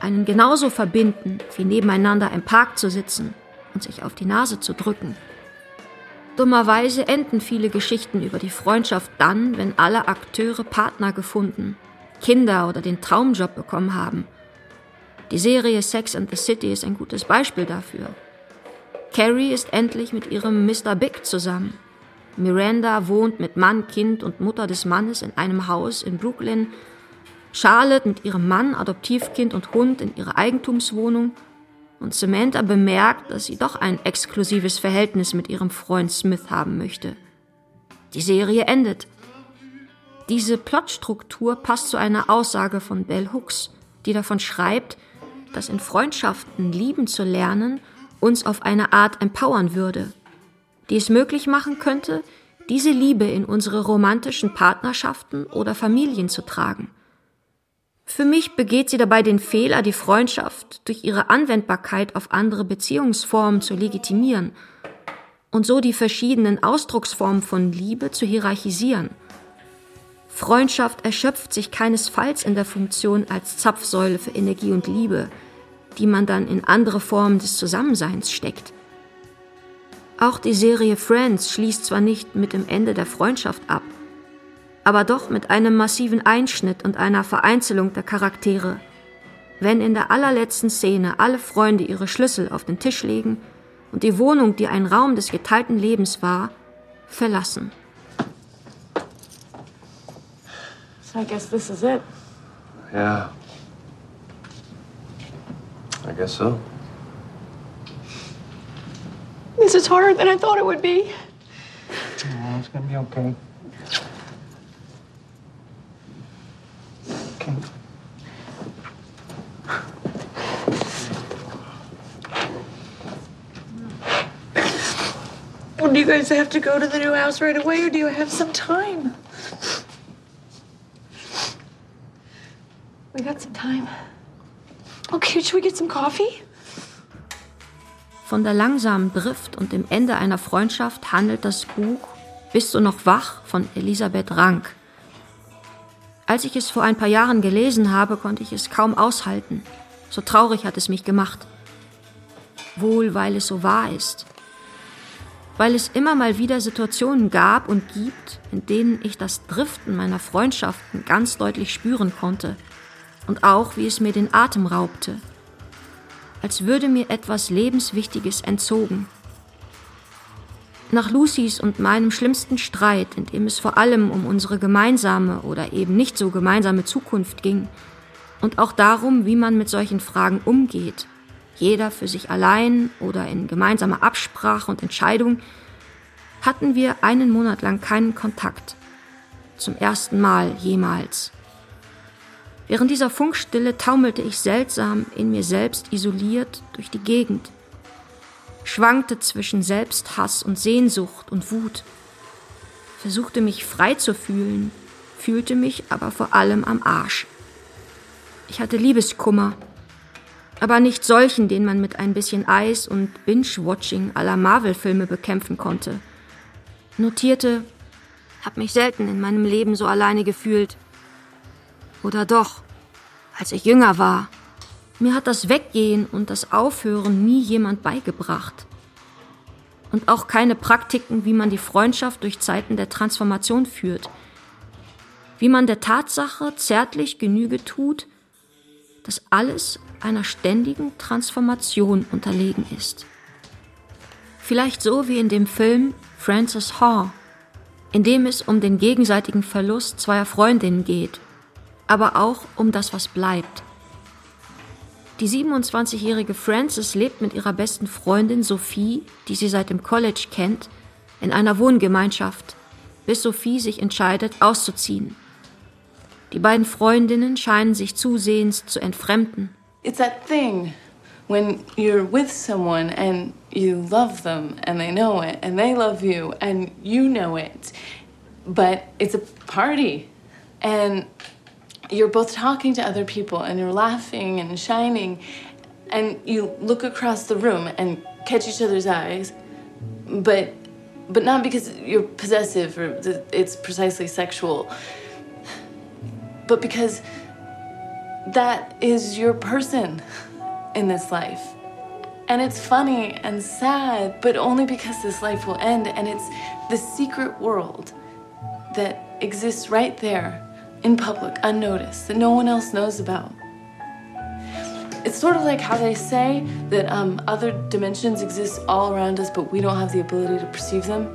einen genauso verbinden, wie nebeneinander im Park zu sitzen und sich auf die Nase zu drücken. Dummerweise enden viele Geschichten über die Freundschaft dann, wenn alle Akteure Partner gefunden, Kinder oder den Traumjob bekommen haben. Die Serie Sex and the City ist ein gutes Beispiel dafür. Carrie ist endlich mit ihrem Mr. Big zusammen. Miranda wohnt mit Mann, Kind und Mutter des Mannes in einem Haus in Brooklyn. Charlotte mit ihrem Mann, Adoptivkind und Hund in ihrer Eigentumswohnung. Und Samantha bemerkt, dass sie doch ein exklusives Verhältnis mit ihrem Freund Smith haben möchte. Die Serie endet. Diese Plotstruktur passt zu einer Aussage von Bell Hooks, die davon schreibt, dass in Freundschaften lieben zu lernen uns auf eine Art empowern würde, die es möglich machen könnte, diese Liebe in unsere romantischen Partnerschaften oder Familien zu tragen. Für mich begeht sie dabei den Fehler, die Freundschaft durch ihre Anwendbarkeit auf andere Beziehungsformen zu legitimieren und so die verschiedenen Ausdrucksformen von Liebe zu hierarchisieren. Freundschaft erschöpft sich keinesfalls in der Funktion als Zapfsäule für Energie und Liebe, die man dann in andere Formen des Zusammenseins steckt. Auch die Serie Friends schließt zwar nicht mit dem Ende der Freundschaft ab, aber doch mit einem massiven Einschnitt und einer Vereinzelung der Charaktere. Wenn in der allerletzten Szene alle Freunde ihre Schlüssel auf den Tisch legen und die Wohnung, die ein Raum des geteilten Lebens war, verlassen. So I guess this is it. Yeah. I guess so. This is harder than I thought it would be. Oh, it's gonna be okay. Well, do you guys have to go to the new house right away, or do you have some time? We got some time. Okay, should we get some coffee? Von der langsamen Drift und dem Ende einer Freundschaft handelt das Buch Bist du noch wach? Von Elisabeth Rank. Als ich es vor ein paar Jahren gelesen habe, konnte ich es kaum aushalten. So traurig hat es mich gemacht. Wohl, weil es so wahr ist. Weil es immer mal wieder Situationen gab und gibt, in denen ich das Driften meiner Freundschaften ganz deutlich spüren konnte. Und auch, wie es mir den Atem raubte. Als würde mir etwas Lebenswichtiges entzogen. Nach Lucys und meinem schlimmsten Streit, in dem es vor allem um unsere gemeinsame oder eben nicht so gemeinsame Zukunft ging und auch darum, wie man mit solchen Fragen umgeht, jeder für sich allein oder in gemeinsamer Absprache und Entscheidung, hatten wir einen Monat lang keinen Kontakt. Zum ersten Mal jemals. Während dieser Funkstille taumelte ich seltsam, in mir selbst isoliert, durch die Gegend. schwankte zwischen Selbsthass und Sehnsucht und Wut, versuchte mich frei zu fühlen, fühlte mich aber vor allem am Arsch. Ich hatte Liebeskummer, aber nicht solchen, den man mit ein bisschen Eis und Binge-Watching à la Marvel-Filme bekämpfen konnte. Notierte, hab mich selten in meinem Leben so alleine gefühlt. Oder doch, als ich jünger war. Mir hat das Weggehen und das Aufhören nie jemand beigebracht. Und auch keine Praktiken, wie man die Freundschaft durch Zeiten der Transformation führt. Wie man der Tatsache zärtlich Genüge tut, dass alles einer ständigen Transformation unterlegen ist. Vielleicht so wie in dem Film Frances Ha, in dem es um den gegenseitigen Verlust zweier Freundinnen geht, aber auch um das, was bleibt. Die 27-jährige Frances lebt mit ihrer besten Freundin Sophie, die sie seit dem College kennt, in einer Wohngemeinschaft, bis Sophie sich entscheidet, auszuziehen. Die beiden Freundinnen scheinen sich zusehends zu entfremden. It's that thing when you're with someone and you love them and they know it and they love you and you know it. But it's a party and you're both talking to other people and you're laughing and shining and you look across the room and catch each other's eyes. But not because you're possessive or it's precisely sexual, but because that is your person in this life. And it's funny and sad, but only because this life will end, and it's the secret world that exists right there in public, unnoticed, that no one else knows about. It's sort of like how they say that other dimensions exist all around us, but we don't have the ability to perceive them.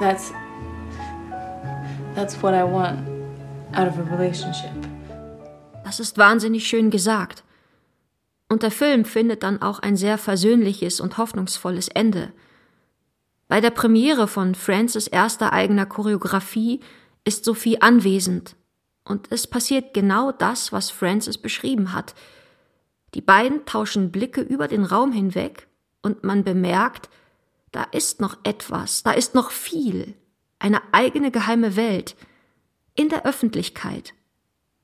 That's what I want. Out of a relationship. Das ist wahnsinnig schön gesagt. Und der Film findet dann auch ein sehr versöhnliches und hoffnungsvolles Ende. Bei der Premiere von Frances' erster eigener Choreografie ist Sophie anwesend. Und es passiert genau das, was Frances beschrieben hat. Die beiden tauschen Blicke über den Raum hinweg und man bemerkt, da ist noch etwas, da ist noch viel, eine eigene geheime Welt, in der Öffentlichkeit.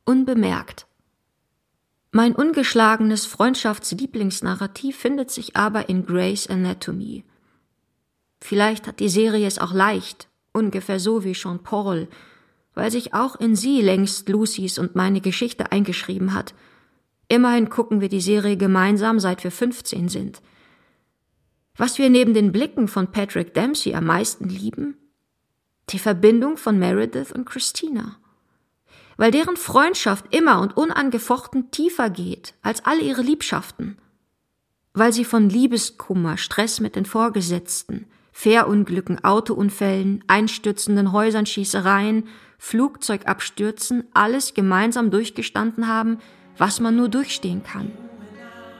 Unbemerkt. Mein ungeschlagenes Freundschafts-Lieblingsnarrativ findet sich aber in Grey's Anatomy. Vielleicht hat die Serie es auch leicht, ungefähr so wie Sean Paul, weil sich auch in sie längst Lucys und meine Geschichte eingeschrieben hat. Immerhin gucken wir die Serie gemeinsam, seit wir 15 sind. Was wir neben den Blicken von Patrick Dempsey am meisten lieben? Die Verbindung von Meredith und Christina. Weil deren Freundschaft immer und unangefochten tiefer geht als alle ihre Liebschaften. Weil sie von Liebeskummer, Stress mit den Vorgesetzten, Fährunglücken, Autounfällen, einstürzenden Häusern, Schießereien, Flugzeugabstürzen, alles gemeinsam durchgestanden haben, was man nur durchstehen kann.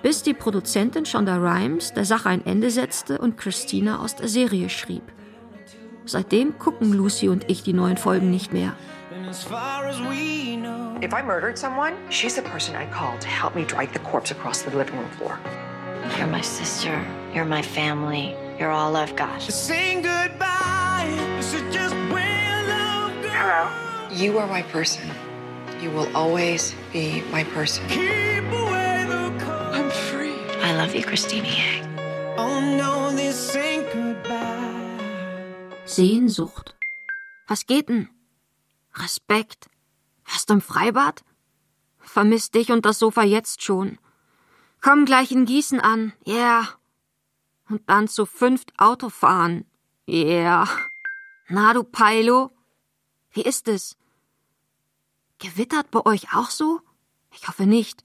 Bis die Produzentin Shonda Rhimes der Sache ein Ende setzte und Christina aus der Serie schrieb. Seitdem gucken Lucy und ich die neuen Folgen nicht mehr. If I murdered someone, she's the person I called to help me drag the corpse across the living room floor. You're my sister, you're my family, you're all I've got. Sing goodbye. This is just willow girl. Hello. You are my person. You will always be my person. Keep away the cold. I'm free. I love you, Christina. Oh no, this ain't goodbye. Sehnsucht. Was geht denn? Respekt. Warst du im Freibad? Vermiss dich und das Sofa jetzt schon. Komm gleich in Gießen an. Yeah. Und dann zu 5 Auto fahren. Yeah. Na du Peilo. Wie ist es? Gewittert bei euch auch so? Ich hoffe nicht.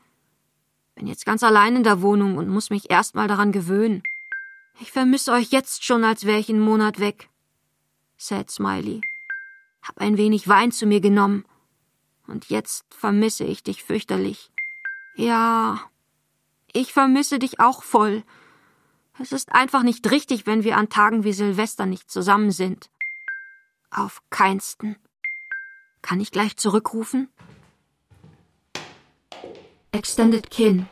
Bin jetzt ganz allein in der Wohnung und muss mich erstmal daran gewöhnen. Ich vermisse euch jetzt schon, als wäre ich einen Monat weg. Sad Smiley. Hab ein wenig Wein zu mir genommen. Und jetzt vermisse ich dich fürchterlich. Ja, ich vermisse dich auch voll. Es ist einfach nicht richtig, wenn wir an Tagen wie Silvester nicht zusammen sind. Auf keinsten. Kann ich gleich zurückrufen? Extended Kin.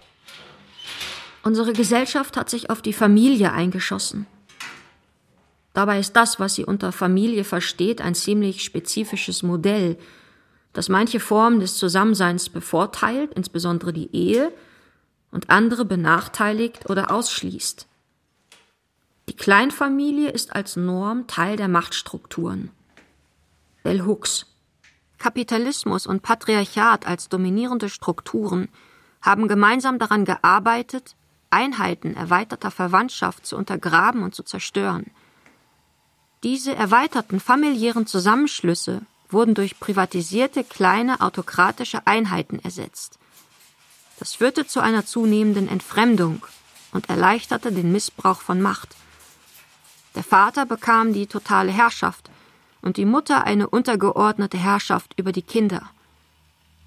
Unsere Gesellschaft hat sich auf die Familie eingeschossen. Dabei ist das, was sie unter Familie versteht, ein ziemlich spezifisches Modell, das manche Formen des Zusammenseins bevorteilt, insbesondere die Ehe, und andere benachteiligt oder ausschließt. Die Kleinfamilie ist als Norm Teil der Machtstrukturen. Bell Hooks. Kapitalismus und Patriarchat als dominierende Strukturen haben gemeinsam daran gearbeitet, Einheiten erweiterter Verwandtschaft zu untergraben und zu zerstören. Diese erweiterten familiären Zusammenschlüsse wurden durch privatisierte kleine autokratische Einheiten ersetzt. Das führte zu einer zunehmenden Entfremdung und erleichterte den Missbrauch von Macht. Der Vater bekam die totale Herrschaft und die Mutter eine untergeordnete Herrschaft über die Kinder.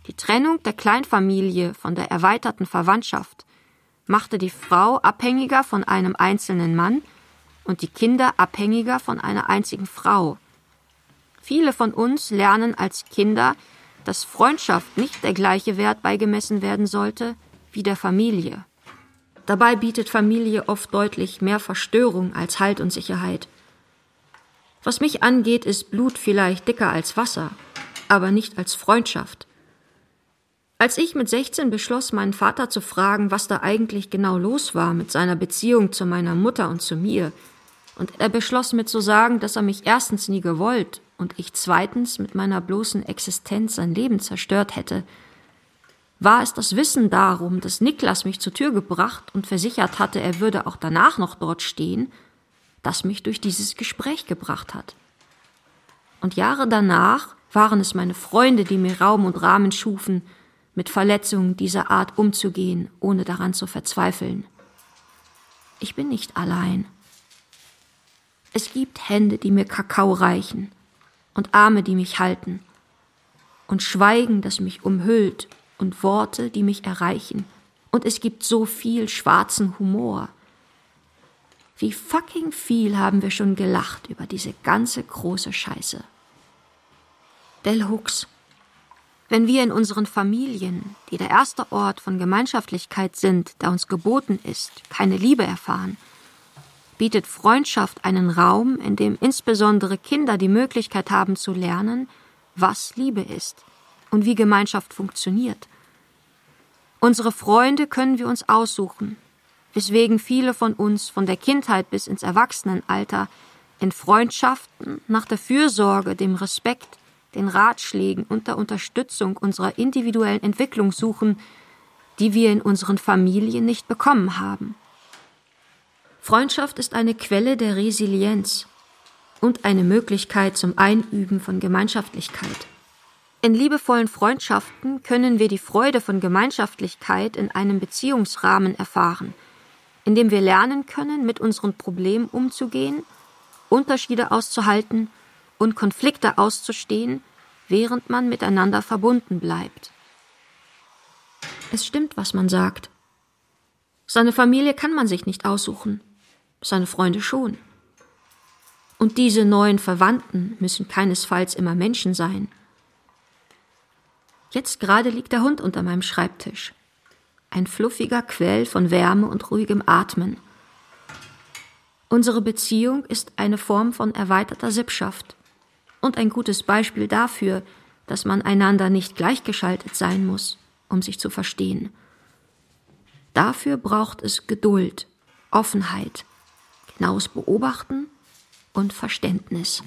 Die Trennung der Kleinfamilie von der erweiterten Verwandtschaft machte die Frau abhängiger von einem einzelnen Mann und die Kinder abhängiger von einer einzigen Frau. Viele von uns lernen als Kinder, dass Freundschaft nicht der gleiche Wert beigemessen werden sollte wie der Familie. Dabei bietet Familie oft deutlich mehr Verstörung als Halt und Sicherheit. Was mich angeht, ist Blut vielleicht dicker als Wasser, aber nicht als Freundschaft. Als ich mit 16 beschloss, meinen Vater zu fragen, was da eigentlich genau los war mit seiner Beziehung zu meiner Mutter und zu mir, und er beschloss mir zu sagen, dass er mich erstens nie gewollt und ich zweitens mit meiner bloßen Existenz sein Leben zerstört hätte, war es das Wissen darum, dass Niklas mich zur Tür gebracht und versichert hatte, er würde auch danach noch dort stehen, das mich durch dieses Gespräch gebracht hat. Und Jahre danach waren es meine Freunde, die mir Raum und Rahmen schufen, mit Verletzungen dieser Art umzugehen, ohne daran zu verzweifeln. Ich bin nicht allein. Es gibt Hände, die mir Kakao reichen und Arme, die mich halten und Schweigen, das mich umhüllt und Worte, die mich erreichen. Und es gibt so viel schwarzen Humor. Wie fucking viel haben wir schon gelacht über diese ganze große Scheiße. Bell Hooks. Wenn wir in unseren Familien, die der erste Ort von Gemeinschaftlichkeit sind, da uns geboten ist, keine Liebe erfahren, bietet Freundschaft einen Raum, in dem insbesondere Kinder die Möglichkeit haben zu lernen, was Liebe ist und wie Gemeinschaft funktioniert. Unsere Freunde können wir uns aussuchen, weswegen viele von uns von der Kindheit bis ins Erwachsenenalter in Freundschaften nach der Fürsorge, dem Respekt, den Ratschlägen und der Unterstützung unserer individuellen Entwicklung suchen, die wir in unseren Familien nicht bekommen haben. Freundschaft ist eine Quelle der Resilienz und eine Möglichkeit zum Einüben von Gemeinschaftlichkeit. In liebevollen Freundschaften können wir die Freude von Gemeinschaftlichkeit in einem Beziehungsrahmen erfahren, in dem wir lernen können, mit unseren Problemen umzugehen, Unterschiede auszuhalten und Konflikte auszustehen, während man miteinander verbunden bleibt. Es stimmt, was man sagt. Seine Familie kann man sich nicht aussuchen, seine Freunde schon. Und diese neuen Verwandten müssen keinesfalls immer Menschen sein. Jetzt gerade liegt der Hund unter meinem Schreibtisch. Ein fluffiger Quell von Wärme und ruhigem Atmen. Unsere Beziehung ist eine Form von erweiterter Sippschaft. Und ein gutes Beispiel dafür, dass man einander nicht gleichgeschaltet sein muss, um sich zu verstehen. Dafür braucht es Geduld, Offenheit, genaues Beobachten und Verständnis.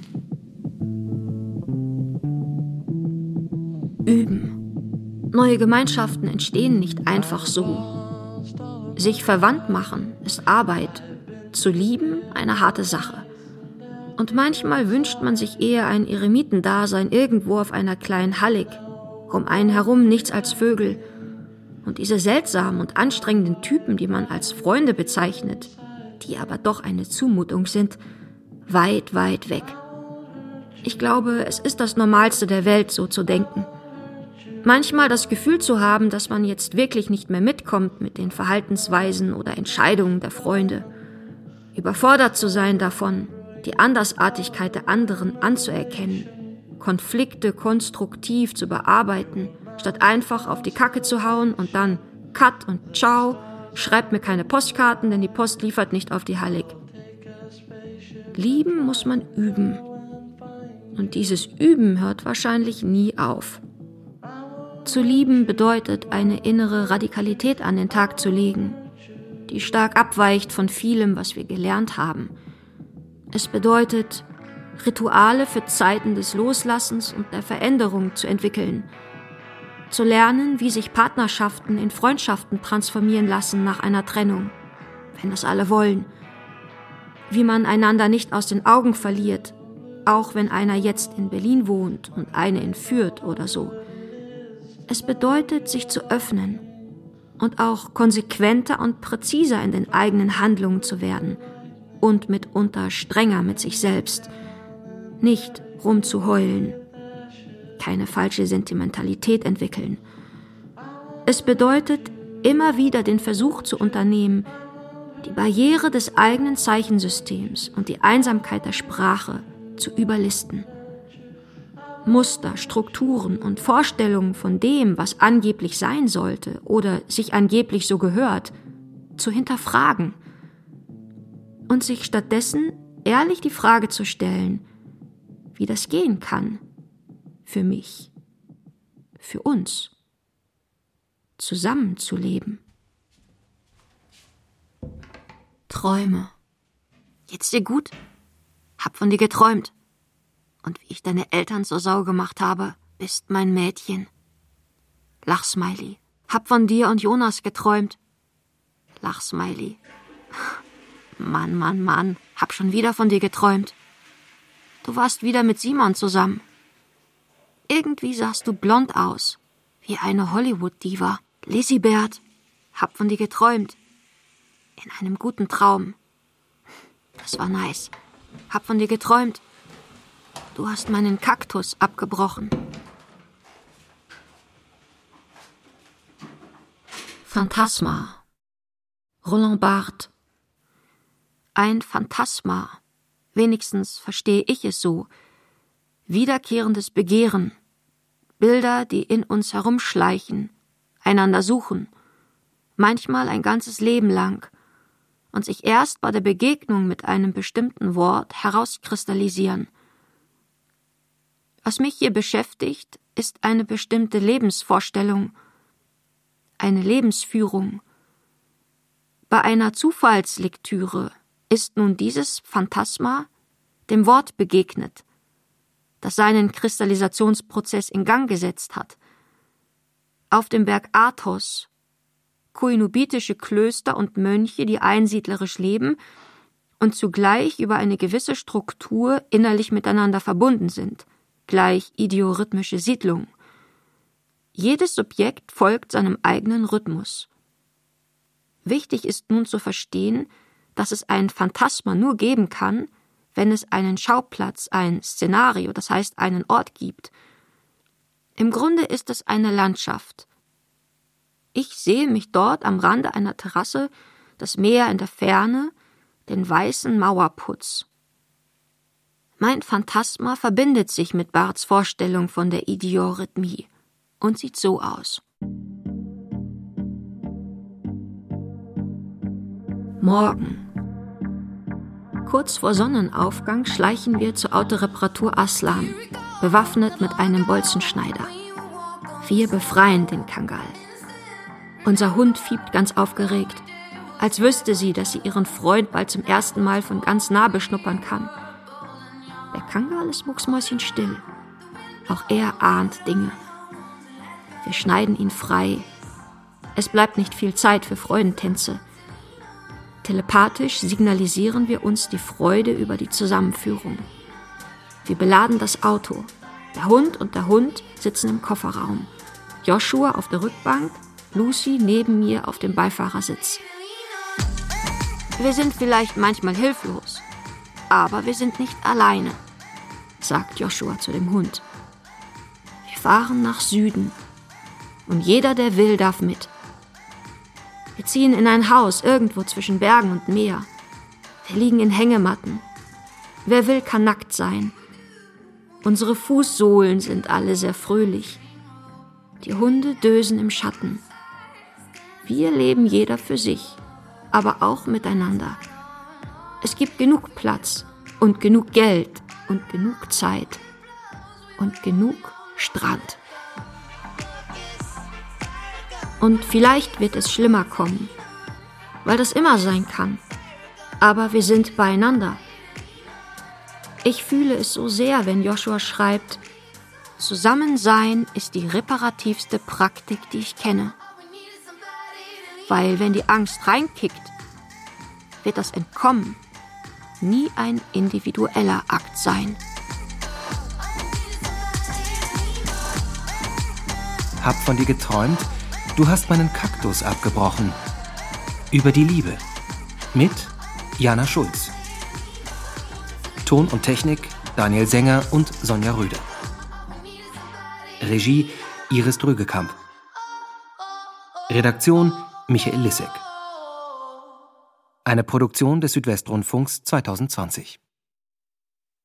Üben. Neue Gemeinschaften entstehen nicht einfach so. Sich verwandt machen ist Arbeit, zu lieben eine harte Sache. Und manchmal wünscht man sich eher ein Eremitendasein irgendwo auf einer kleinen Hallig, um einen herum nichts als Vögel. Und diese seltsamen und anstrengenden Typen, die man als Freunde bezeichnet, die aber doch eine Zumutung sind, weit, weit weg. Ich glaube, es ist das Normalste der Welt, so zu denken. Manchmal das Gefühl zu haben, dass man jetzt wirklich nicht mehr mitkommt mit den Verhaltensweisen oder Entscheidungen der Freunde. Überfordert zu sein davon, die Andersartigkeit der anderen anzuerkennen, Konflikte konstruktiv zu bearbeiten, statt einfach auf die Kacke zu hauen und dann Cut und Ciao, schreibt mir keine Postkarten, denn die Post liefert nicht auf die Hallig. Lieben muss man üben. Und dieses Üben hört wahrscheinlich nie auf. Zu lieben bedeutet, eine innere Radikalität an den Tag zu legen, die stark abweicht von vielem, was wir gelernt haben. Es bedeutet, Rituale für Zeiten des Loslassens und der Veränderung zu entwickeln. Zu lernen, wie sich Partnerschaften in Freundschaften transformieren lassen nach einer Trennung, wenn das alle wollen. Wie man einander nicht aus den Augen verliert, auch wenn einer jetzt in Berlin wohnt und eine in Fürth oder so. Es bedeutet, sich zu öffnen und auch konsequenter und präziser in den eigenen Handlungen zu werden und mitunter strenger mit sich selbst. Nicht rumzuheulen. Keine falsche Sentimentalität entwickeln. Es bedeutet, immer wieder den Versuch zu unternehmen, die Barriere des eigenen Zeichensystems und die Einsamkeit der Sprache zu überlisten. Muster, Strukturen und Vorstellungen von dem, was angeblich sein sollte oder sich angeblich so gehört, zu hinterfragen und sich stattdessen ehrlich die Frage zu stellen, wie das gehen kann. Für mich, für uns, zusammenzuleben. Träume. Geht's dir gut? Hab von dir geträumt. Und wie ich deine Eltern zur Sau gemacht habe, bist mein Mädchen. Lachsmiley. Hab von dir und Jonas geträumt. Lachsmiley. Mann, Mann, Mann. Hab schon wieder von dir geträumt. Du warst wieder mit Simon zusammen. Irgendwie sahst du blond aus, wie eine Hollywood-Diva. Lisibert, hab von dir geträumt. In einem guten Traum. Das war nice. Hab von dir geträumt. Du hast meinen Kaktus abgebrochen. Phantasma. Roland Barthes. Ein Phantasma. Wenigstens verstehe ich es so. Wiederkehrendes Begehren. Bilder, die in uns herumschleichen, einander suchen, manchmal ein ganzes Leben lang und sich erst bei der Begegnung mit einem bestimmten Wort herauskristallisieren. Was mich hier beschäftigt, ist eine bestimmte Lebensvorstellung, eine Lebensführung. Bei einer Zufallslektüre ist nun dieses Phantasma dem Wort begegnet, das seinen Kristallisationsprozess in Gang gesetzt hat. Auf dem Berg Athos, koinobitische Klöster und Mönche, die einsiedlerisch leben und zugleich über eine gewisse Struktur innerlich miteinander verbunden sind, gleich idiorhythmische Siedlung. Jedes Subjekt folgt seinem eigenen Rhythmus. Wichtig ist nun zu verstehen, dass es ein Phantasma nur geben kann, wenn es einen Schauplatz, ein Szenario, das heißt einen Ort gibt. Im Grunde ist es eine Landschaft. Ich sehe mich dort am Rande einer Terrasse, das Meer in der Ferne, den weißen Mauerputz. Mein Phantasma verbindet sich mit Barths Vorstellung von der Idiorhythmie und sieht so aus. Morgen. Kurz vor Sonnenaufgang schleichen wir zur Autoreparatur Aslan, bewaffnet mit einem Bolzenschneider. Wir befreien den Kangal. Unser Hund fiebt ganz aufgeregt, als wüsste sie, dass sie ihren Freund bald zum ersten Mal von ganz nah beschnuppern kann. Der Kangal ist mucksmäuschenstill. Auch er ahnt Dinge. Wir schneiden ihn frei. Es bleibt nicht viel Zeit für Freudentänze. Telepathisch signalisieren wir uns die Freude über die Zusammenführung. Wir beladen das Auto. Der Hund sitzen im Kofferraum. Joshua auf der Rückbank, Lucy neben mir auf dem Beifahrersitz. Wir sind vielleicht manchmal hilflos, aber wir sind nicht alleine, sagt Joshua zu dem Hund. Wir fahren nach Süden und jeder, der will, darf mit. Wir ziehen in ein Haus irgendwo zwischen Bergen und Meer. Wir liegen in Hängematten. Wer will, kann nackt sein. Unsere Fußsohlen sind alle sehr fröhlich. Die Hunde dösen im Schatten. Wir leben jeder für sich, aber auch miteinander. Es gibt genug Platz und genug Geld und genug Zeit und genug Strand. Und vielleicht wird es schlimmer kommen, weil das immer sein kann. Aber wir sind beieinander. Ich fühle es so sehr, wenn Joshua schreibt, Zusammensein ist die reparativste Praktik, die ich kenne. Weil wenn die Angst reinkickt, wird das Entkommen nie ein individueller Akt sein. Hab von dir geträumt, du hast meinen Kaktus abgebrochen. Über die Liebe. Mit Jana Schulz. Ton und Technik Daniel Sänger und Sonja Röder. Regie Iris Drögekamp. Redaktion Michael Lissek. Eine Produktion des Südwestrundfunks 2020.